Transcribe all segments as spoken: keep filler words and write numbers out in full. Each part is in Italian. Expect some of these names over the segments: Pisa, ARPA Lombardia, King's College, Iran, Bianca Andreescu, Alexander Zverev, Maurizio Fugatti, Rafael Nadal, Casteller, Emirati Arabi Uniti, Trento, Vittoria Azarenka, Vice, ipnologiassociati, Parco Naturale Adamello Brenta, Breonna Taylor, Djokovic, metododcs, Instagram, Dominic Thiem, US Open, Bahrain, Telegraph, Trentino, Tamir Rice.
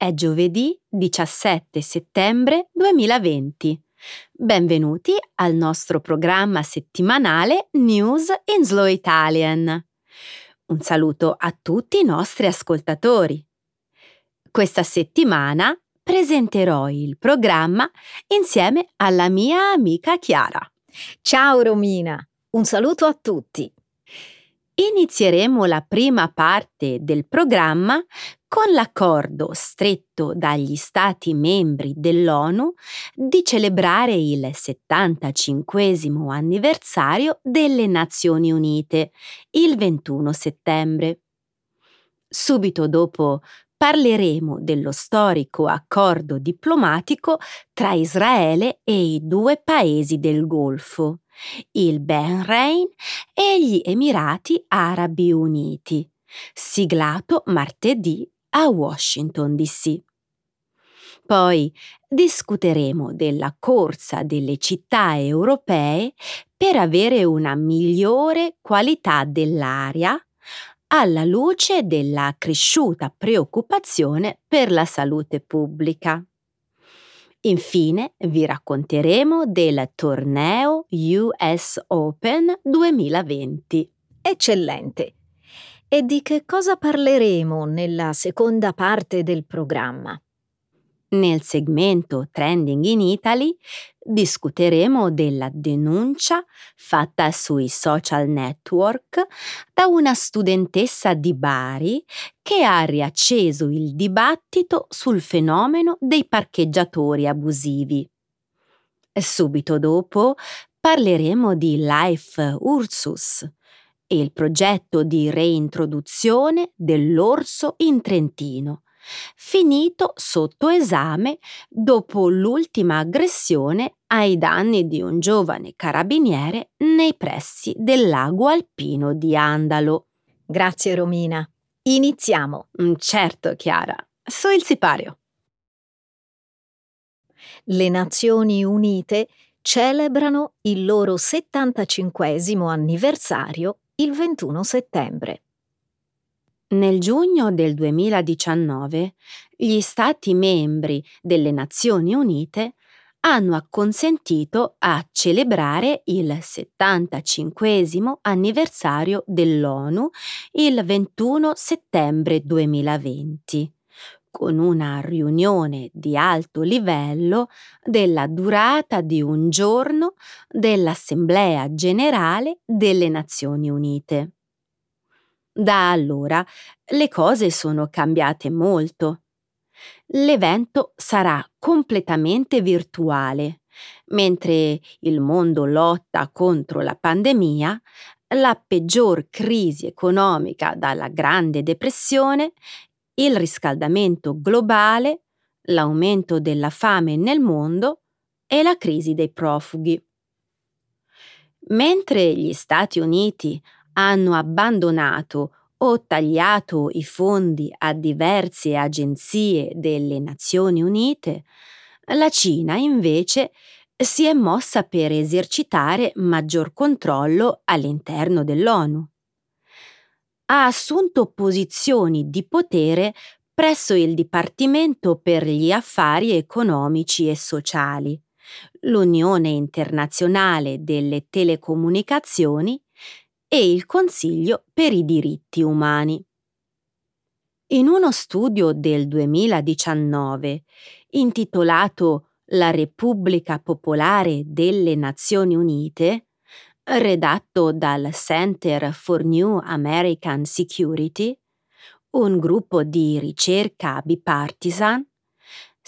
È giovedì diciassette settembre duemilaventi. Benvenuti al nostro programma settimanale News in Slow Italian. Un saluto a tutti i nostri ascoltatori. Questa settimana presenterò il programma insieme alla mia amica Chiara. Ciao Romina, un saluto a tutti. Inizieremo la prima parte del programma con l'accordo stretto dagli Stati membri dell'ONU di celebrare il settantacinquesimo anniversario delle Nazioni Unite, il ventuno settembre. Subito dopo parleremo dello storico accordo diplomatico tra Israele e i due paesi del Golfo, il Bahrain e gli Emirati Arabi Uniti, siglato martedì a Washington D C. Poi discuteremo della corsa delle città europee per avere una migliore qualità dell'aria alla luce della cresciuta preoccupazione per la salute pubblica. Infine vi racconteremo del torneo U S Open duemilaventi. Eccellente! E di che cosa parleremo nella seconda parte del programma? Nel segmento Trending in Italy discuteremo della denuncia fatta sui social network da una studentessa di Bari che ha riacceso il dibattito sul fenomeno dei parcheggiatori abusivi. Subito dopo parleremo di Life Ursus e il progetto di reintroduzione dell'orso in Trentino, finito sotto esame dopo l'ultima aggressione ai danni di un giovane carabiniere nei pressi del lago alpino di Andalo. Grazie Romina. Iniziamo. Certo Chiara, su il sipario. Le Nazioni Unite celebrano il loro settantacinquesimo anniversario il ventuno settembre. Nel giugno del duemiladiciannove, gli Stati membri delle Nazioni Unite hanno acconsentito a celebrare il settantacinquesimo anniversario dell'ONU il ventuno settembre duemilaventi, con una riunione di alto livello della durata di un giorno dell'Assemblea Generale delle Nazioni Unite. Da allora le cose sono cambiate molto. L'evento sarà completamente virtuale. Mentre il mondo lotta contro la pandemia, la peggior crisi economica dalla Grande Depressione, il riscaldamento globale, l'aumento della fame nel mondo e la crisi dei profughi. Mentre gli Stati Uniti hanno abbandonato o tagliato i fondi a diverse agenzie delle Nazioni Unite, la Cina invece si è mossa per esercitare maggior controllo all'interno dell'ONU. Ha assunto posizioni di potere presso il Dipartimento per gli Affari Economici e Sociali, l'Unione Internazionale delle Telecomunicazioni e il Consiglio per i diritti umani. In uno studio del duemiladiciannove, intitolato La Repubblica Popolare delle Nazioni Unite, redatto dal Center for New American Security, un gruppo di ricerca bipartisan,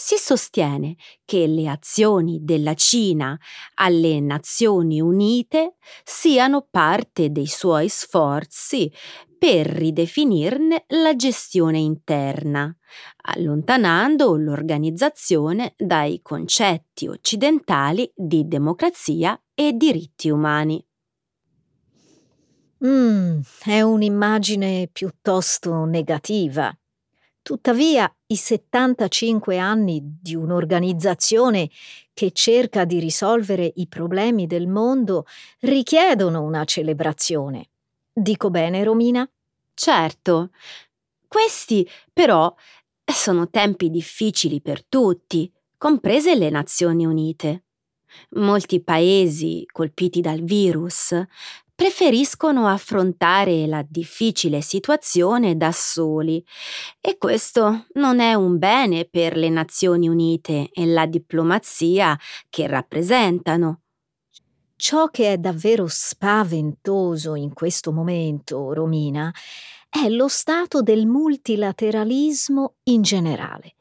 si sostiene che le azioni della Cina alle Nazioni Unite siano parte dei suoi sforzi per ridefinirne la gestione interna, allontanando l'organizzazione dai concetti occidentali di democrazia e diritti umani. Mm, è un'immagine piuttosto negativa. Tuttavia, i settantacinque anni di un'organizzazione che cerca di risolvere i problemi del mondo richiedono una celebrazione. Dico bene, Romina? Certo. Questi, però, Sono tempi difficili per tutti, comprese le Nazioni Unite. Molti paesi colpiti dal virus preferiscono affrontare la difficile situazione da soli e questo non è un bene per le Nazioni Unite e la diplomazia che rappresentano. Ciò che è davvero spaventoso in questo momento, Romina, è lo stato del multilateralismo in generale.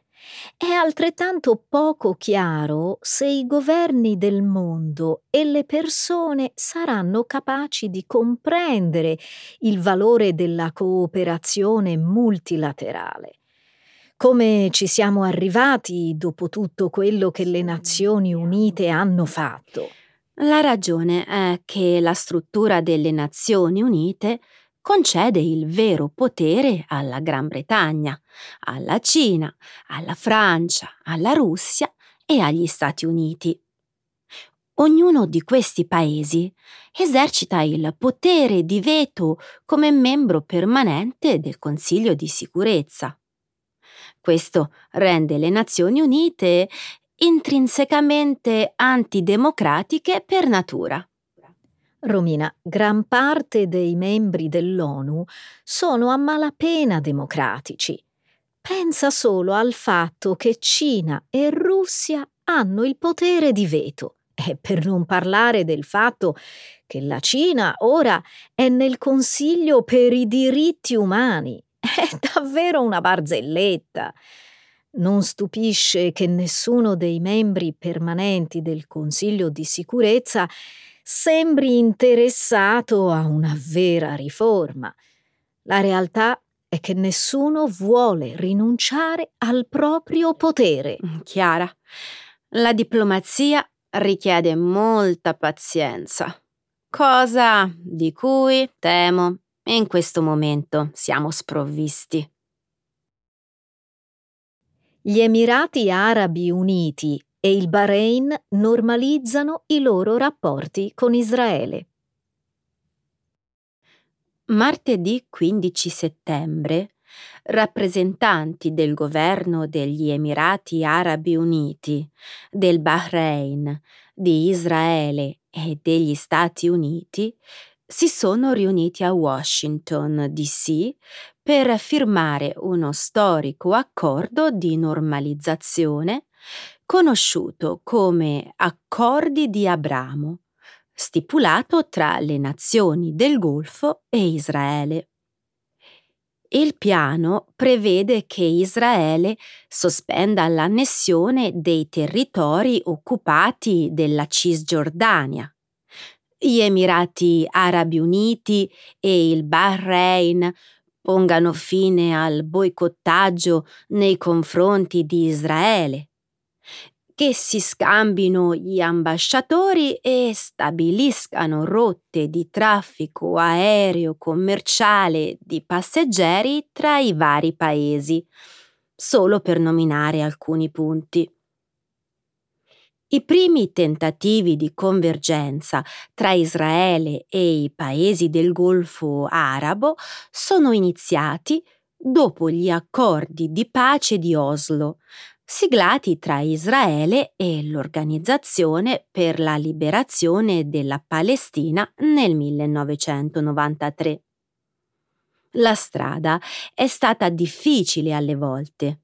È altrettanto poco chiaro se i governi del mondo e le persone saranno capaci di comprendere il valore della cooperazione multilaterale. Come ci siamo arrivati dopo tutto quello che le Nazioni Unite hanno fatto? La ragione è che la struttura delle Nazioni Unite concede il vero potere alla Gran Bretagna, alla Cina, alla Francia, alla Russia e agli Stati Uniti. Ognuno di questi paesi esercita il potere di veto come membro permanente del Consiglio di sicurezza. Questo rende le Nazioni Unite intrinsecamente antidemocratiche per natura. Romina, gran parte dei membri dell'ONU sono a malapena democratici. Pensa solo al fatto che Cina e Russia hanno il potere di veto, e per non parlare del fatto che la Cina ora è nel Consiglio per i diritti umani. È davvero una barzelletta. Non stupisce che nessuno dei membri permanenti del Consiglio di sicurezza sembri interessato a una vera riforma. La realtà è che nessuno vuole rinunciare al proprio potere. Chiara, la diplomazia richiede molta pazienza, cosa di cui, temo, in questo momento siamo sprovvisti. Gli Emirati Arabi Uniti e il Bahrain normalizzano i loro rapporti con Israele. Martedì quindici settembre, rappresentanti del governo degli Emirati Arabi Uniti, del Bahrain, di Israele e degli Stati Uniti si sono riuniti a Washington D C per firmare uno storico accordo di normalizzazione conosciuto come Accordi di Abramo, stipulato tra le nazioni del Golfo e Israele. Il piano prevede che Israele sospenda l'annessione dei territori occupati della Cisgiordania. Gli Emirati Arabi Uniti e il Bahrain pongano fine al boicottaggio nei confronti di Israele, che si scambino gli ambasciatori e stabiliscano rotte di traffico aereo commerciale di passeggeri tra i vari paesi, solo per nominare alcuni punti. I primi tentativi di convergenza tra Israele e i paesi del Golfo arabo sono iniziati dopo gli accordi di pace di Oslo, siglati tra Israele e l'Organizzazione per la Liberazione della Palestina nel millenovecentonovantatré. La strada è stata difficile alle volte.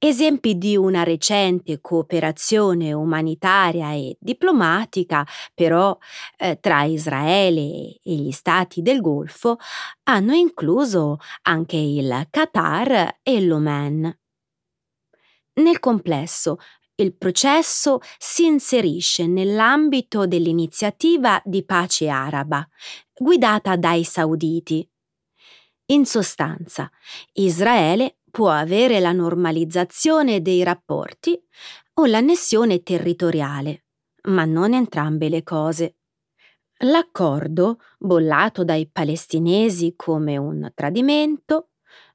Esempi di una recente cooperazione umanitaria e diplomatica, però, eh, tra Israele e gli Stati del Golfo hanno incluso anche il Qatar e l'Oman. Nel complesso, il processo si inserisce nell'ambito dell'iniziativa di pace araba, guidata dai sauditi. In sostanza, Israele può avere la normalizzazione dei rapporti o l'annessione territoriale, ma non entrambe le cose. L'accordo, bollato dai palestinesi come un tradimento,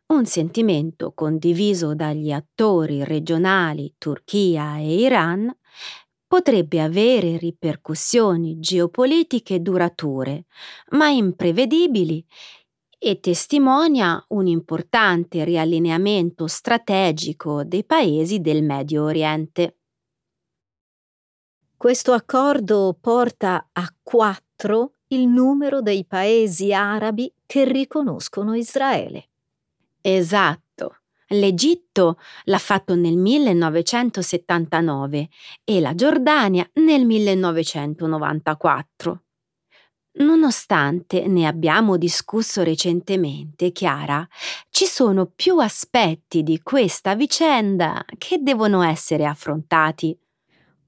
un sentimento condiviso dagli attori regionali Turchia e Iran, potrebbe avere ripercussioni geopolitiche durature, ma imprevedibili e testimonia un importante riallineamento strategico dei paesi del Medio Oriente. Questo accordo porta a quattro il numero dei paesi arabi che riconoscono Israele. Esatto. L'Egitto l'ha fatto nel millenovecentosettantanove e la Giordania nel millenovecentonovantaquattro. Nonostante ne abbiamo discusso recentemente, Chiara, ci sono più aspetti di questa vicenda che devono essere affrontati.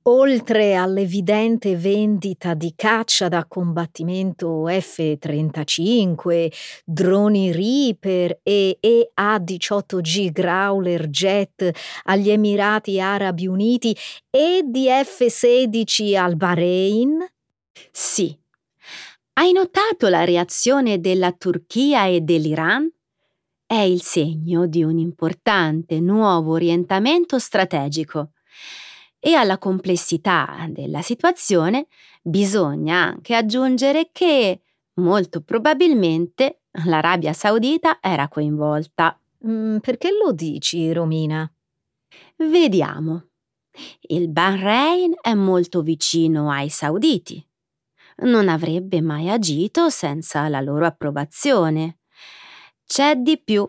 Oltre all'evidente vendita di caccia da combattimento effe trentacinque, droni Reaper e E A diciotto G Growler jet agli Emirati Arabi Uniti e di effe sedici al Bahrain? Sì. Hai notato la reazione della Turchia e dell'Iran? È il segno di un importante nuovo orientamento strategico. E alla complessità della situazione bisogna anche aggiungere che, molto probabilmente, l'Arabia Saudita era coinvolta. Mm, perché lo dici, Romina? Vediamo. Il Bahrain è molto vicino ai sauditi. Non avrebbe mai agito senza la loro approvazione. C'è di più.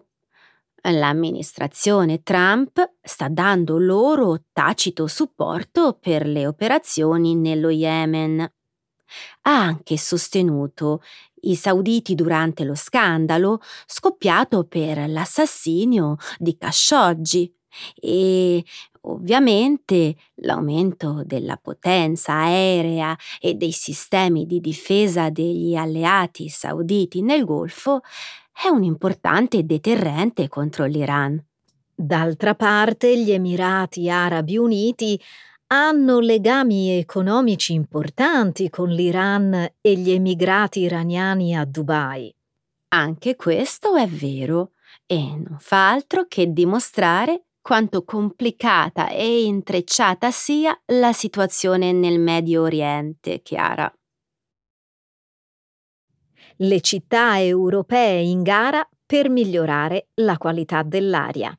L'amministrazione Trump sta dando loro tacito supporto per le operazioni nello Yemen. Ha anche sostenuto i sauditi durante lo scandalo scoppiato per l'assassinio di Khashoggi e, ovviamente, l'aumento della potenza aerea e dei sistemi di difesa degli alleati sauditi nel Golfo è un importante deterrente contro l'Iran. D'altra parte, gli Emirati Arabi Uniti hanno legami economici importanti con l'Iran e gli emigrati iraniani a Dubai. Anche questo è vero e non fa altro che dimostrare quanto complicata e intrecciata sia la situazione nel Medio Oriente, Chiara. Le città europee in gara per migliorare la qualità dell'aria.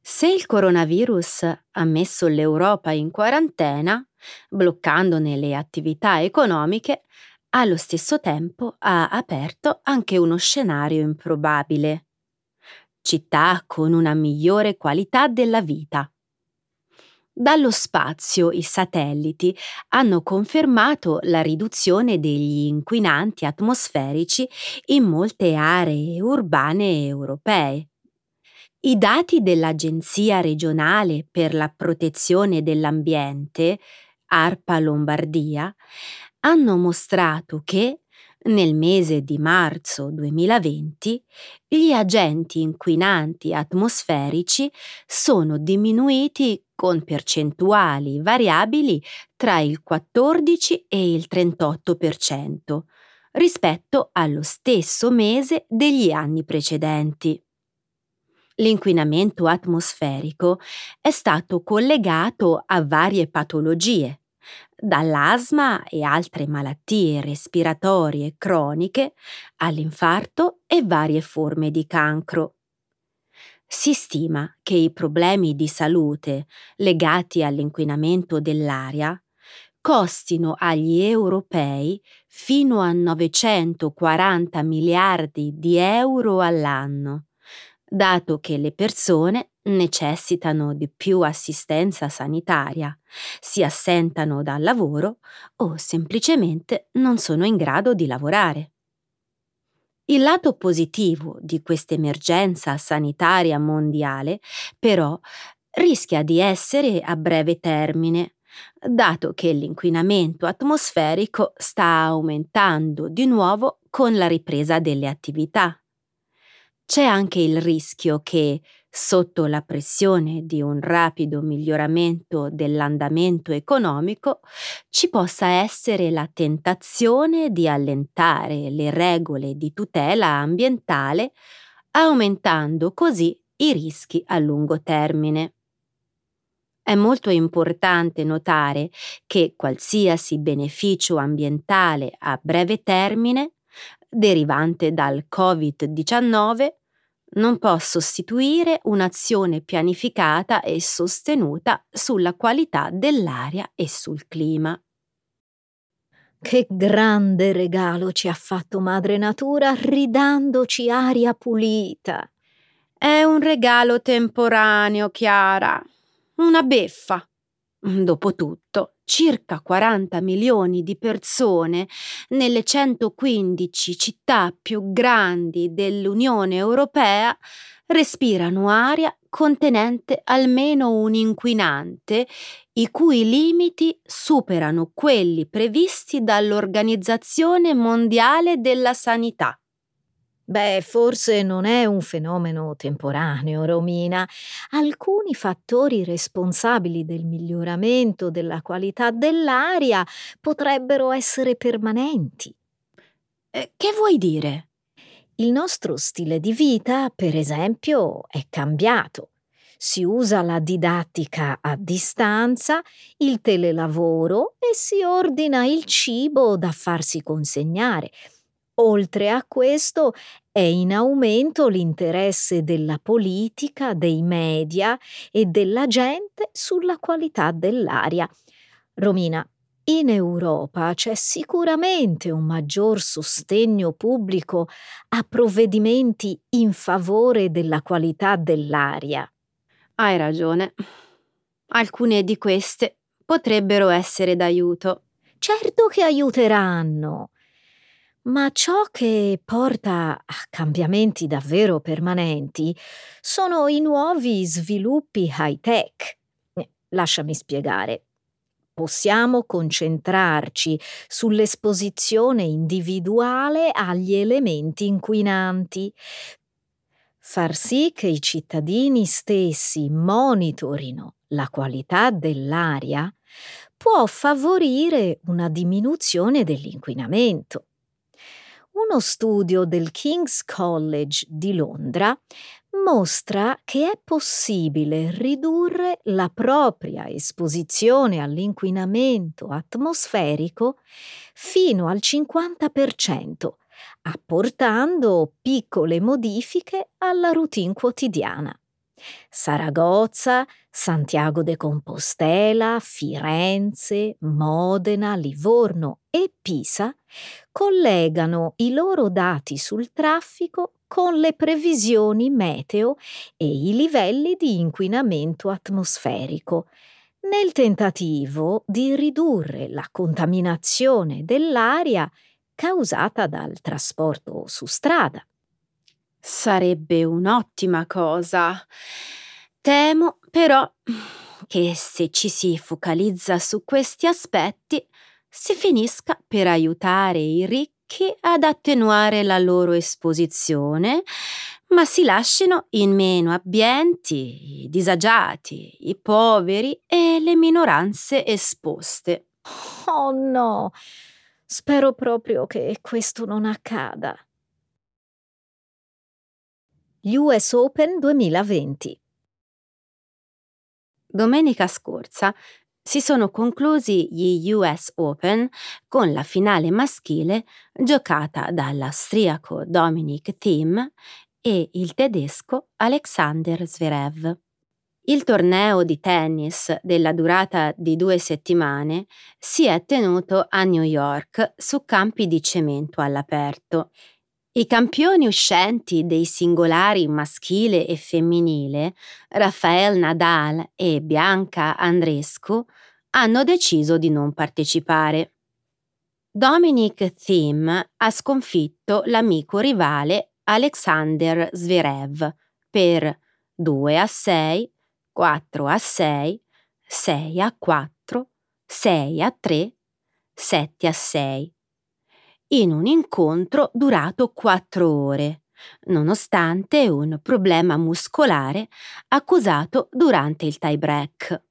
Se il coronavirus ha messo l'Europa in quarantena, bloccandone le attività economiche, allo stesso tempo ha aperto anche uno scenario improbabile. Città con una migliore qualità della vita. Dallo spazio i satelliti hanno confermato la riduzione degli inquinanti atmosferici in molte aree urbane europee. I dati dell'Agenzia regionale per la protezione dell'ambiente, ARPA Lombardia, hanno mostrato che nel mese di marzo duemilaventi gli agenti inquinanti atmosferici sono diminuiti con percentuali variabili tra il quattordici e il trentotto per cento rispetto allo stesso mese degli anni precedenti. L'inquinamento atmosferico è stato collegato a varie patologie, dall'asma e altre malattie respiratorie croniche all'infarto e varie forme di cancro. Si stima che i problemi di salute legati all'inquinamento dell'aria costino agli europei fino a novecentoquaranta miliardi di euro all'anno, dato che le persone necessitano di più assistenza sanitaria, si assentano dal lavoro o semplicemente non sono in grado di lavorare. Il lato positivo di questa emergenza sanitaria mondiale, però, rischia di essere a breve termine, dato che l'inquinamento atmosferico sta aumentando di nuovo con la ripresa delle attività. C'è anche il rischio che, sotto la pressione di un rapido miglioramento dell'andamento economico, ci possa essere la tentazione di allentare le regole di tutela ambientale, aumentando così i rischi a lungo termine. È molto importante notare che qualsiasi beneficio ambientale a breve termine derivante dal covid diciannove non può sostituire un'azione pianificata e sostenuta sulla qualità dell'aria e sul clima. Che grande regalo ci ha fatto Madre Natura ridandoci aria pulita! È un regalo temporaneo, Chiara. Una beffa. Dopotutto, circa quaranta milioni di persone nelle centoquindici città più grandi dell'Unione Europea respirano aria contenente almeno un inquinante i cui limiti superano quelli previsti dall'Organizzazione Mondiale della Sanità. Beh, forse non è un fenomeno temporaneo, Romina. Alcuni fattori responsabili del miglioramento della qualità dell'aria potrebbero essere permanenti. Eh, che vuoi dire? Il nostro stile di vita, per esempio, è cambiato. Si usa la didattica a distanza, il telelavoro e si ordina il cibo da farsi consegnare. Oltre a questo, è in aumento l'interesse della politica, dei media e della gente sulla qualità dell'aria. Romina, in Europa c'è sicuramente un maggior sostegno pubblico a provvedimenti in favore della qualità dell'aria. Hai ragione. Alcune di queste potrebbero essere d'aiuto. Certo che aiuteranno. Ma ciò che porta a cambiamenti davvero permanenti sono i nuovi sviluppi high-tech. Lasciami spiegare. Possiamo concentrarci sull'esposizione individuale agli elementi inquinanti, far sì che i cittadini stessi monitorino la qualità dell'aria può favorire una diminuzione dell'inquinamento. Uno studio del King's College di Londra mostra che è possibile ridurre la propria esposizione all'inquinamento atmosferico fino al cinquanta per cento, apportando piccole modifiche alla routine quotidiana. Saragozza, Santiago de Compostela, Firenze, Modena, Livorno e Pisa collegano i loro dati sul traffico con le previsioni meteo e i livelli di inquinamento atmosferico, nel tentativo di ridurre la contaminazione dell'aria causata dal trasporto su strada. Sarebbe un'ottima cosa. Temo però che se ci si focalizza su questi aspetti si finisca per aiutare i ricchi ad attenuare la loro esposizione, ma si lasciano in meno abbienti i disagiati, i poveri e le minoranze esposte. Oh no! Spero proprio che questo non accada. U S Open duemilaventi. Domenica scorsa si sono conclusi gli U S Open con la finale maschile giocata dall'austriaco Dominic Thiem e il tedesco Alexander Zverev. Il torneo di tennis, della durata di due settimane, si è tenuto a New York su campi di cemento all'aperto. I campioni uscenti dei singolari maschile e femminile, Rafael Nadal e Bianca Andreescu, hanno deciso di non partecipare. Dominic Thiem ha sconfitto l'amico rivale Alexander Zverev per due a sei, quattro a sei, sei a quattro, sei a tre, sette a sei. In un incontro durato quattro ore, nonostante un problema muscolare accusato durante il tie-break.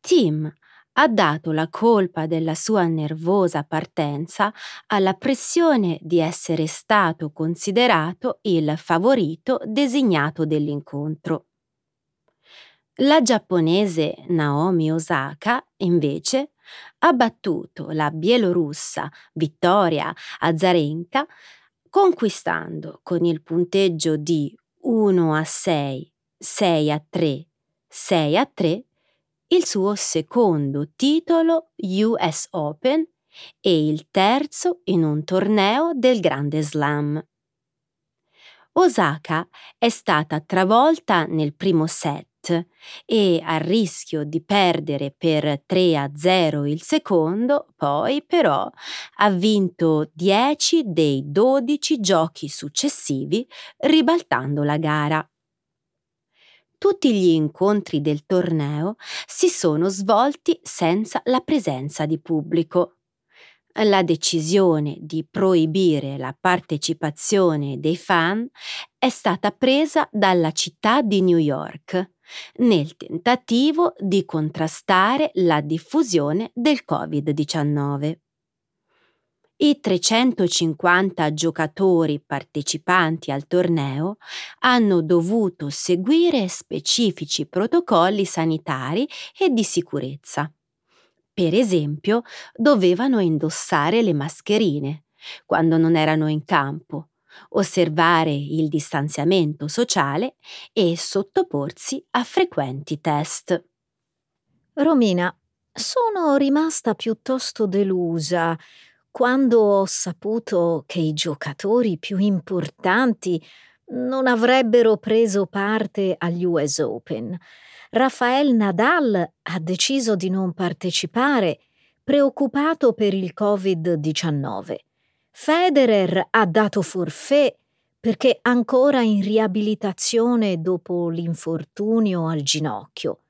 Thiem ha dato la colpa della sua nervosa partenza alla pressione di essere stato considerato il favorito designato dell'incontro. La giapponese Naomi Osaka, invece, Ha battuto la bielorussa Vittoria Azarenka, conquistando con il punteggio di uno a sei, sei a tre, sei a tre il suo secondo titolo U S Open e il terzo in un torneo del Grande Slam. Osaka è stata travolta nel primo set e a rischio di perdere per tre a zero il secondo, poi però ha vinto dieci dei dodici giochi successivi, ribaltando la gara. Tutti gli incontri del torneo si sono svolti senza la presenza di pubblico. La decisione di proibire la partecipazione dei fan è stata presa dalla città di New York nel tentativo di contrastare la diffusione del covid diciannove. I trecentocinquanta giocatori partecipanti al torneo hanno dovuto seguire specifici protocolli sanitari e di sicurezza. Per esempio, dovevano indossare le mascherine quando non erano in campo, osservare il distanziamento sociale e sottoporsi a frequenti test. Romina, sono rimasta piuttosto delusa quando ho saputo che i giocatori più importanti non avrebbero preso parte agli U S Open. Rafael Nadal ha deciso di non partecipare, preoccupato per il covid diciannove. Federer ha dato forfait perché ancora in riabilitazione dopo l'infortunio al ginocchio.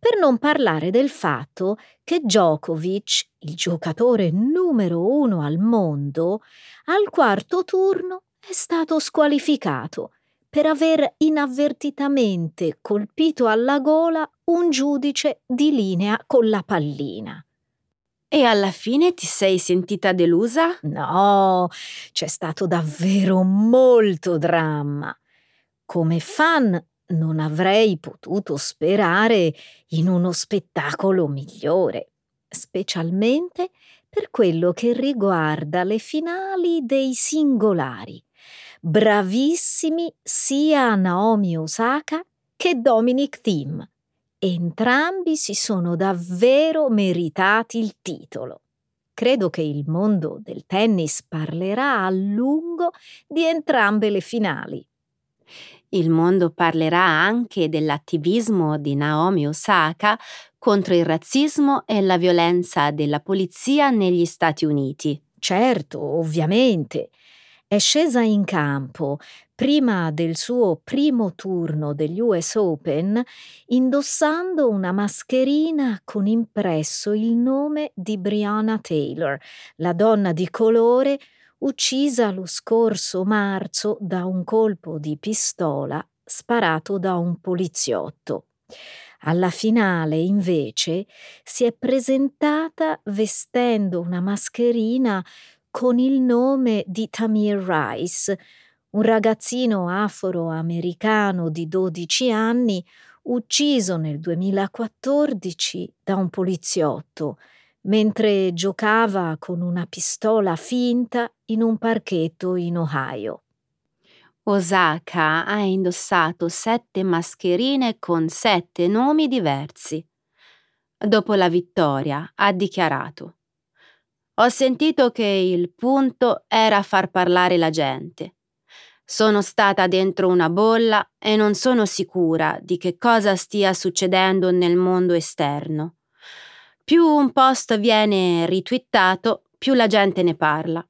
Per non parlare del fatto che Djokovic, il giocatore numero uno al mondo, al quarto turno è stato squalificato per aver inavvertitamente colpito alla gola un giudice di linea con la pallina. E alla fine ti sei sentita delusa? No, c'è stato davvero molto dramma. Come fan non avrei potuto sperare in uno spettacolo migliore, specialmente per quello che riguarda le finali dei singolari. Bravissimi sia Naomi Osaka che Dominic Thiem. Entrambi si sono davvero meritati il titolo. Credo che il mondo del tennis parlerà a lungo di entrambe le finali. Il mondo parlerà anche dell'attivismo di Naomi Osaka contro il razzismo e la violenza della polizia negli Stati Uniti. Certo, ovviamente. È scesa in campo prima del suo primo turno degli U S Open indossando una mascherina con impresso il nome di Breonna Taylor, la donna di colore uccisa lo scorso marzo da un colpo di pistola sparato da un poliziotto. Alla finale, invece, si è presentata vestendo una mascherina con il nome di Tamir Rice, un ragazzino afroamericano di dodici anni ucciso nel duemilaquattordici da un poliziotto mentre giocava con una pistola finta in un parchetto in Ohio. Osaka ha indossato sette mascherine con sette nomi diversi. Dopo la vittoria ha dichiarato: «Ho sentito che il punto era far parlare la gente. Sono stata dentro una bolla e non sono sicura di che cosa stia succedendo nel mondo esterno. Più un post viene ritwittato, più la gente ne parla».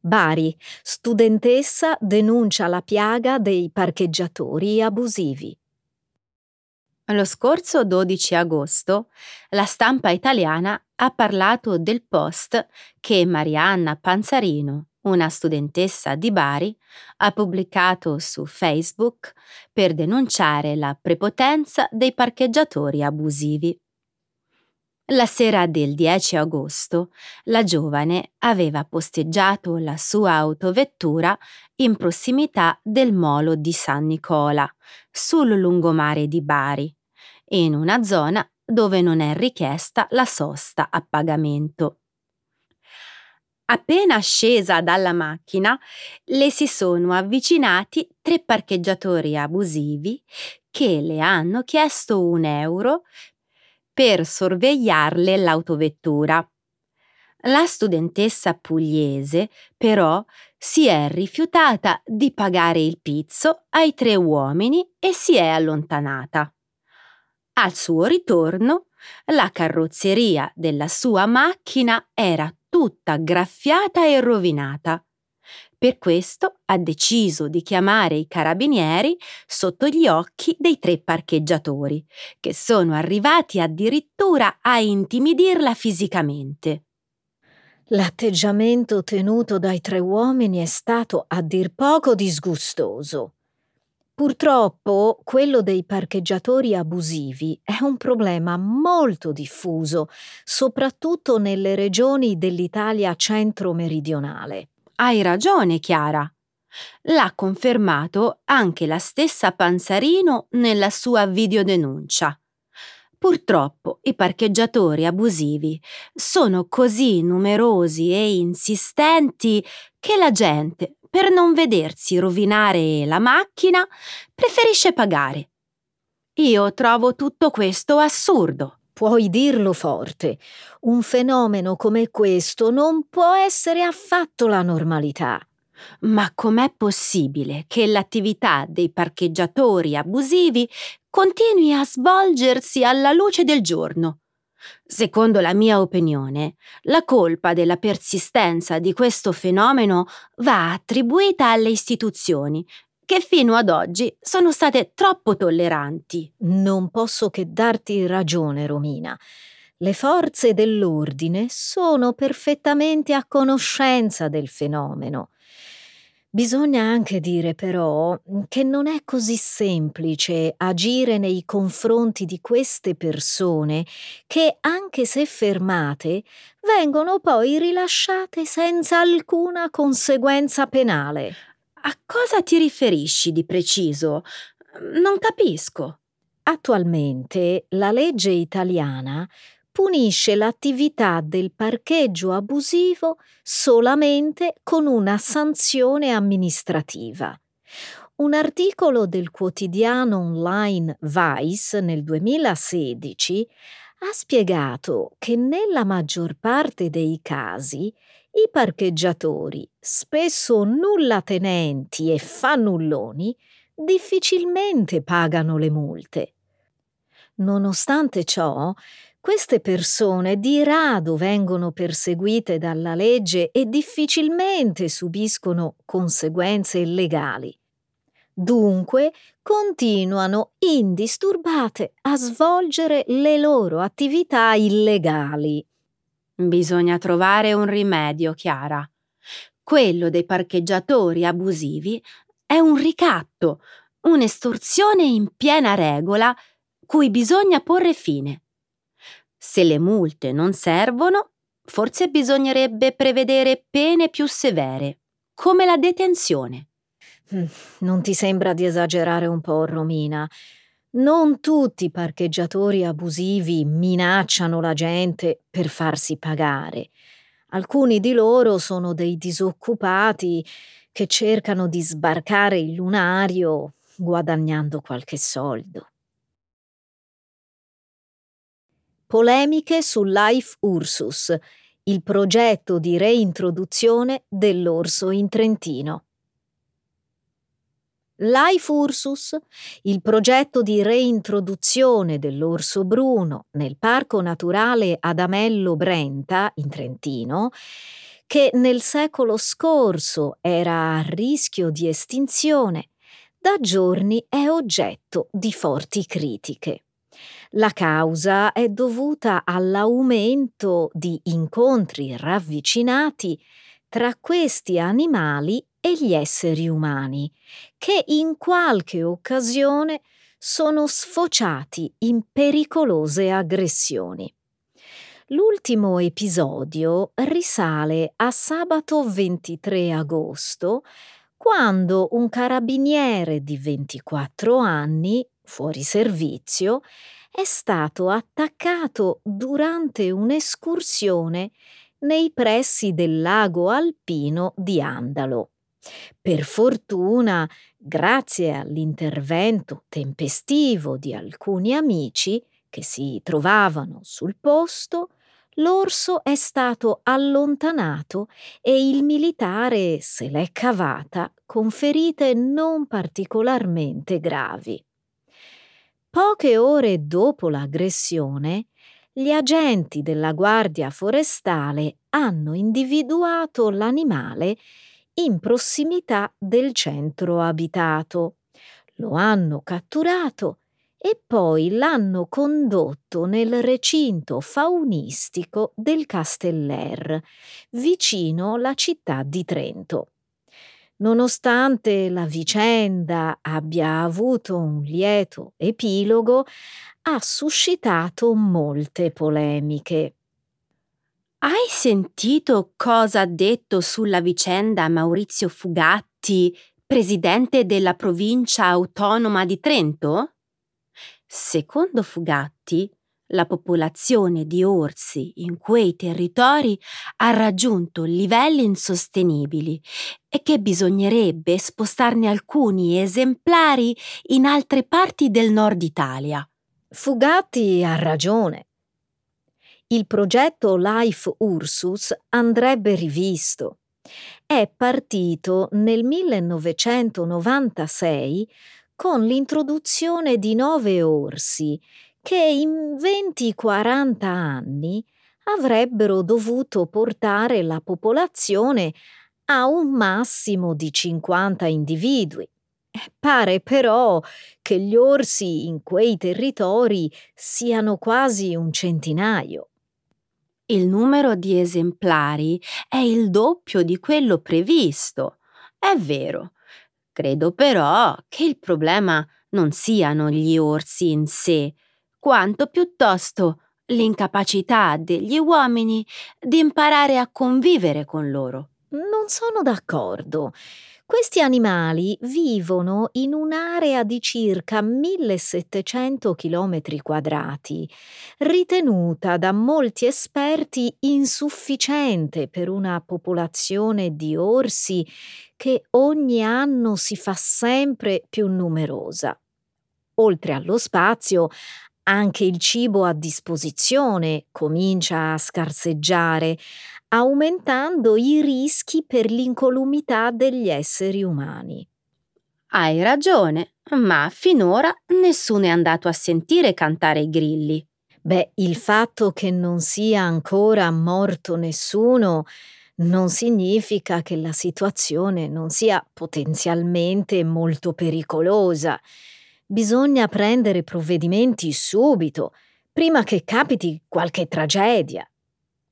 Bari, studentessa denuncia la piaga dei parcheggiatori abusivi. Lo scorso dodici agosto la stampa italiana ha parlato del post che Marianna Panzarino, una studentessa di Bari, ha pubblicato su Facebook per denunciare la prepotenza dei parcheggiatori abusivi. La sera del dieci agosto la giovane aveva posteggiato la sua autovettura in prossimità del molo di San Nicola, sul lungomare di Bari, in una zona dove non è richiesta la sosta a pagamento. Appena scesa dalla macchina, le si sono avvicinati tre parcheggiatori abusivi che le hanno chiesto un euro per sorvegliarle l'autovettura. La studentessa pugliese, però, si è rifiutata di pagare il pizzo ai tre uomini e si è allontanata. Al suo ritorno, la carrozzeria della sua macchina era tutta graffiata e rovinata. Per questo ha deciso di chiamare i carabinieri sotto gli occhi dei tre parcheggiatori, che sono arrivati addirittura a intimidirla fisicamente. L'atteggiamento tenuto dai tre uomini è stato a dir poco disgustoso. Purtroppo quello dei parcheggiatori abusivi è un problema molto diffuso, soprattutto nelle regioni dell'Italia centro-meridionale. Hai ragione, Chiara. L'ha confermato anche la stessa Panzarino nella sua videodenuncia. Purtroppo i parcheggiatori abusivi sono così numerosi e insistenti che la gente, per non vedersi rovinare la macchina, preferisce pagare. Io trovo tutto questo assurdo. Puoi dirlo forte. Un fenomeno come questo non può essere affatto la normalità. Ma com'è possibile che l'attività dei parcheggiatori abusivi continui a svolgersi alla luce del giorno? Secondo la mia opinione, la colpa della persistenza di questo fenomeno va attribuita alle istituzioni, che fino ad oggi sono state troppo tolleranti. Non posso che darti ragione, Romina. Le forze dell'ordine sono perfettamente a conoscenza del fenomeno. Bisogna anche dire però che non è così semplice agire nei confronti di queste persone che, anche se fermate, vengono poi rilasciate senza alcuna conseguenza penale. A cosa ti riferisci di preciso? Non capisco. Attualmente la legge italiana punisce l'attività del parcheggio abusivo solamente con una sanzione amministrativa. Un articolo del quotidiano online Vice nel duemilasedici ha spiegato che nella maggior parte dei casi i parcheggiatori, spesso nullatenenti e fannulloni, difficilmente pagano le multe. Nonostante ciò, queste persone di rado vengono perseguite dalla legge e difficilmente subiscono conseguenze illegali. Dunque, continuano indisturbate a svolgere le loro attività illegali. Bisogna trovare un rimedio, Chiara. Quello dei parcheggiatori abusivi è un ricatto, un'estorsione in piena regola cui bisogna porre fine. Se le multe non servono, forse bisognerebbe prevedere pene più severe, come la detenzione. Non ti sembra di esagerare un po', Romina? Non tutti i parcheggiatori abusivi minacciano la gente per farsi pagare. Alcuni di loro sono dei disoccupati che cercano di sbarcare il lunario guadagnando qualche soldo. Polemiche su Life Ursus, il progetto di reintroduzione dell'orso in Trentino. Life Ursus, il progetto di reintroduzione dell'orso bruno nel Parco Naturale Adamello Brenta, in Trentino, che nel secolo scorso era a rischio di estinzione, da giorni è oggetto di forti critiche. La causa è dovuta all'aumento di incontri ravvicinati tra questi animali e gli esseri umani, che in qualche occasione sono sfociati in pericolose aggressioni. L'ultimo episodio risale a sabato ventitré agosto, quando un carabiniere di ventiquattro anni, fuori servizio, è stato attaccato durante un'escursione nei pressi del lago alpino di Andalo. Per fortuna, grazie all'intervento tempestivo di alcuni amici che si trovavano sul posto, l'orso è stato allontanato e il militare se l'è cavata con ferite non particolarmente gravi. Poche ore dopo l'aggressione, gli agenti della Guardia Forestale hanno individuato l'animale in prossimità del centro abitato. Lo hanno catturato e poi l'hanno condotto nel recinto faunistico del Casteller, vicino alla città di Trento. Nonostante la vicenda abbia avuto un lieto epilogo, ha suscitato molte polemiche. Hai sentito cosa ha detto sulla vicenda Maurizio Fugatti, presidente della provincia autonoma di Trento? Secondo Fugatti, la popolazione di orsi in quei territori ha raggiunto livelli insostenibili e che bisognerebbe spostarne alcuni esemplari in altre parti del nord Italia. Fugatti ha ragione. Il progetto Life Ursus andrebbe rivisto. È partito nel millenovecentonovantasei con l'introduzione di nove orsi che in venti quaranta anni avrebbero dovuto portare la popolazione a un massimo di cinquanta individui. Pare però che gli orsi in quei territori siano quasi un centinaio. Il numero di esemplari è il doppio di quello previsto, è vero. Credo però che il problema non siano gli orsi in sé, quanto piuttosto l'incapacità degli uomini di imparare a convivere con loro. Non sono d'accordo. Questi animali vivono in un'area di circa millesettecento chilometri quadrati, ritenuta da molti esperti insufficiente per una popolazione di orsi che ogni anno si fa sempre più numerosa. Oltre allo spazio, anche il cibo a disposizione comincia a scarseggiare, aumentando i rischi per l'incolumità degli esseri umani. Hai ragione, ma finora nessuno è andato a sentire cantare i grilli. Beh, il fatto che non sia ancora morto nessuno non significa che la situazione non sia potenzialmente molto pericolosa. Bisogna prendere provvedimenti subito, prima che capiti qualche tragedia.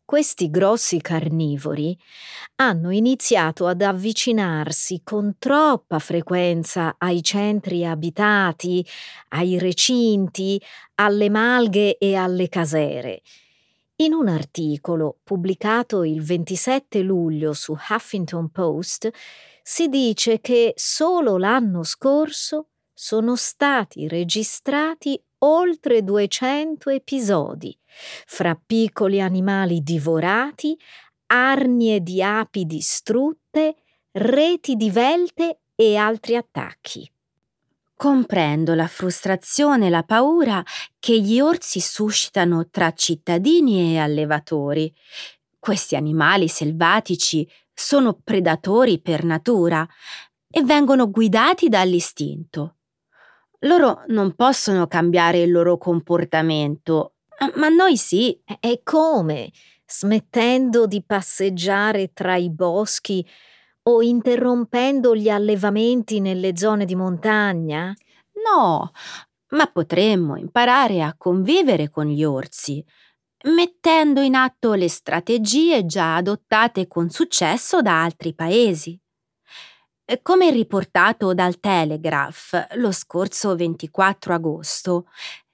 Questi grossi carnivori hanno iniziato ad avvicinarsi con troppa frequenza ai centri abitati, ai recinti, alle malghe e alle casere. In un articolo pubblicato il ventisette luglio su Huffington Post si dice che solo l'anno scorso sono stati registrati oltre duecento episodi, fra piccoli animali divorati, arnie di api distrutte, reti divelte e altri attacchi. Comprendo la frustrazione e la paura che gli orsi suscitano tra cittadini e allevatori. Questi animali selvatici sono predatori per natura e vengono guidati dall'istinto. Loro non possono cambiare il loro comportamento, ma noi sì. E come? Smettendo di passeggiare tra i boschi o interrompendo gli allevamenti nelle zone di montagna? No, ma potremmo imparare a convivere con gli orsi, mettendo in atto le strategie già adottate con successo da altri paesi. Come riportato dal Telegraph lo scorso ventiquattro agosto,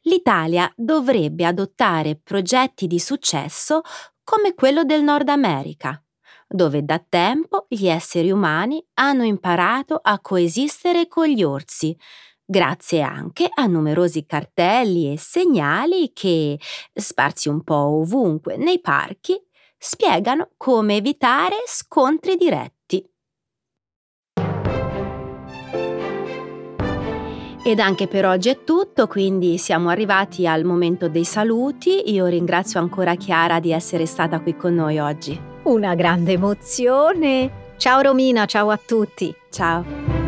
l'Italia dovrebbe adottare progetti di successo come quello del Nord America, dove da tempo gli esseri umani hanno imparato a coesistere con gli orsi, grazie anche a numerosi cartelli e segnali che, sparsi un po' ovunque nei parchi, spiegano come evitare scontri diretti. Ed anche per oggi è tutto, quindi siamo arrivati al momento dei saluti. Io ringrazio ancora Chiara di essere stata qui con noi oggi. Una grande emozione! Ciao Romina, ciao a tutti! Ciao!